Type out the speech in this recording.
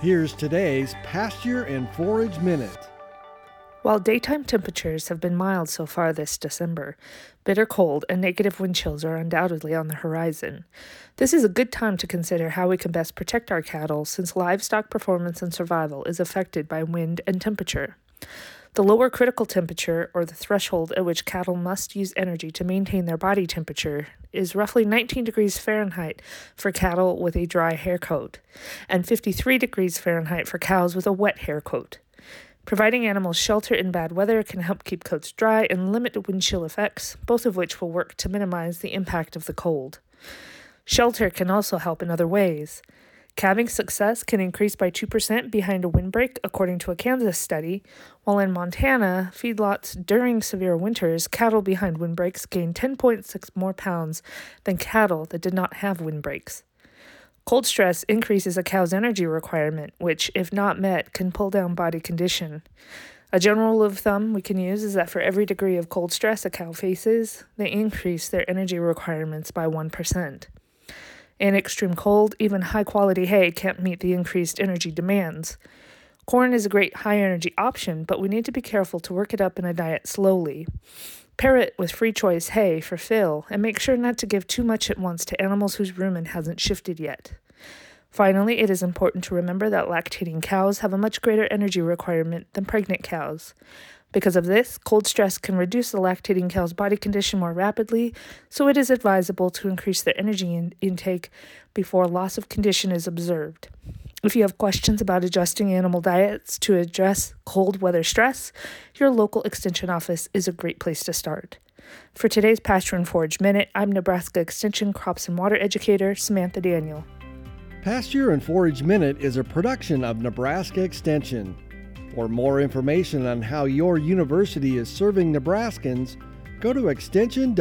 Here's today's Pasture and Forage Minute. While daytime temperatures have been mild so far this December, bitter cold and negative wind chills are undoubtedly on the horizon. This is a good time to consider how we can best protect our cattle since livestock performance and survival is affected by wind and temperature. The lower critical temperature, or the threshold at which cattle must use energy to maintain their body temperature, is roughly 19 degrees Fahrenheit for cattle with a dry hair coat, and 53 degrees Fahrenheit for cows with a wet hair coat. Providing animals shelter in bad weather can help keep coats dry and limit wind chill effects, both of which will work to minimize the impact of the cold. Shelter can also help in other ways. Calving success can increase by 2% behind a windbreak, according to a Kansas study, while in Montana, feedlots during severe winters, cattle behind windbreaks gained 10.6 more pounds than cattle that did not have windbreaks. Cold stress increases a cow's energy requirement, which, if not met, can pull down body condition. A general rule of thumb we can use is that for every degree of cold stress a cow faces, they increase their energy requirements by 1%. In extreme cold, even high-quality hay can't meet the increased energy demands. Corn is a great high-energy option, but we need to be careful to work it up in a diet slowly. Pair it with free-choice hay for fill, and make sure not to give too much at once to animals whose rumen hasn't shifted yet. Finally, it is important to remember that lactating cows have a much greater energy requirement than pregnant cows. Because of this, cold stress can reduce the lactating cow's body condition more rapidly, so it is advisable to increase their energy intake before loss of condition is observed. If you have questions about adjusting animal diets to address cold weather stress, your local extension office is a great place to start. For today's Pasture and Forage Minute, I'm Nebraska Extension Crops and Water Educator Samantha Daniel. Pasture and Forage Minute is a production of Nebraska Extension. For more information on how your university is serving Nebraskans, go to extension.unl.edu.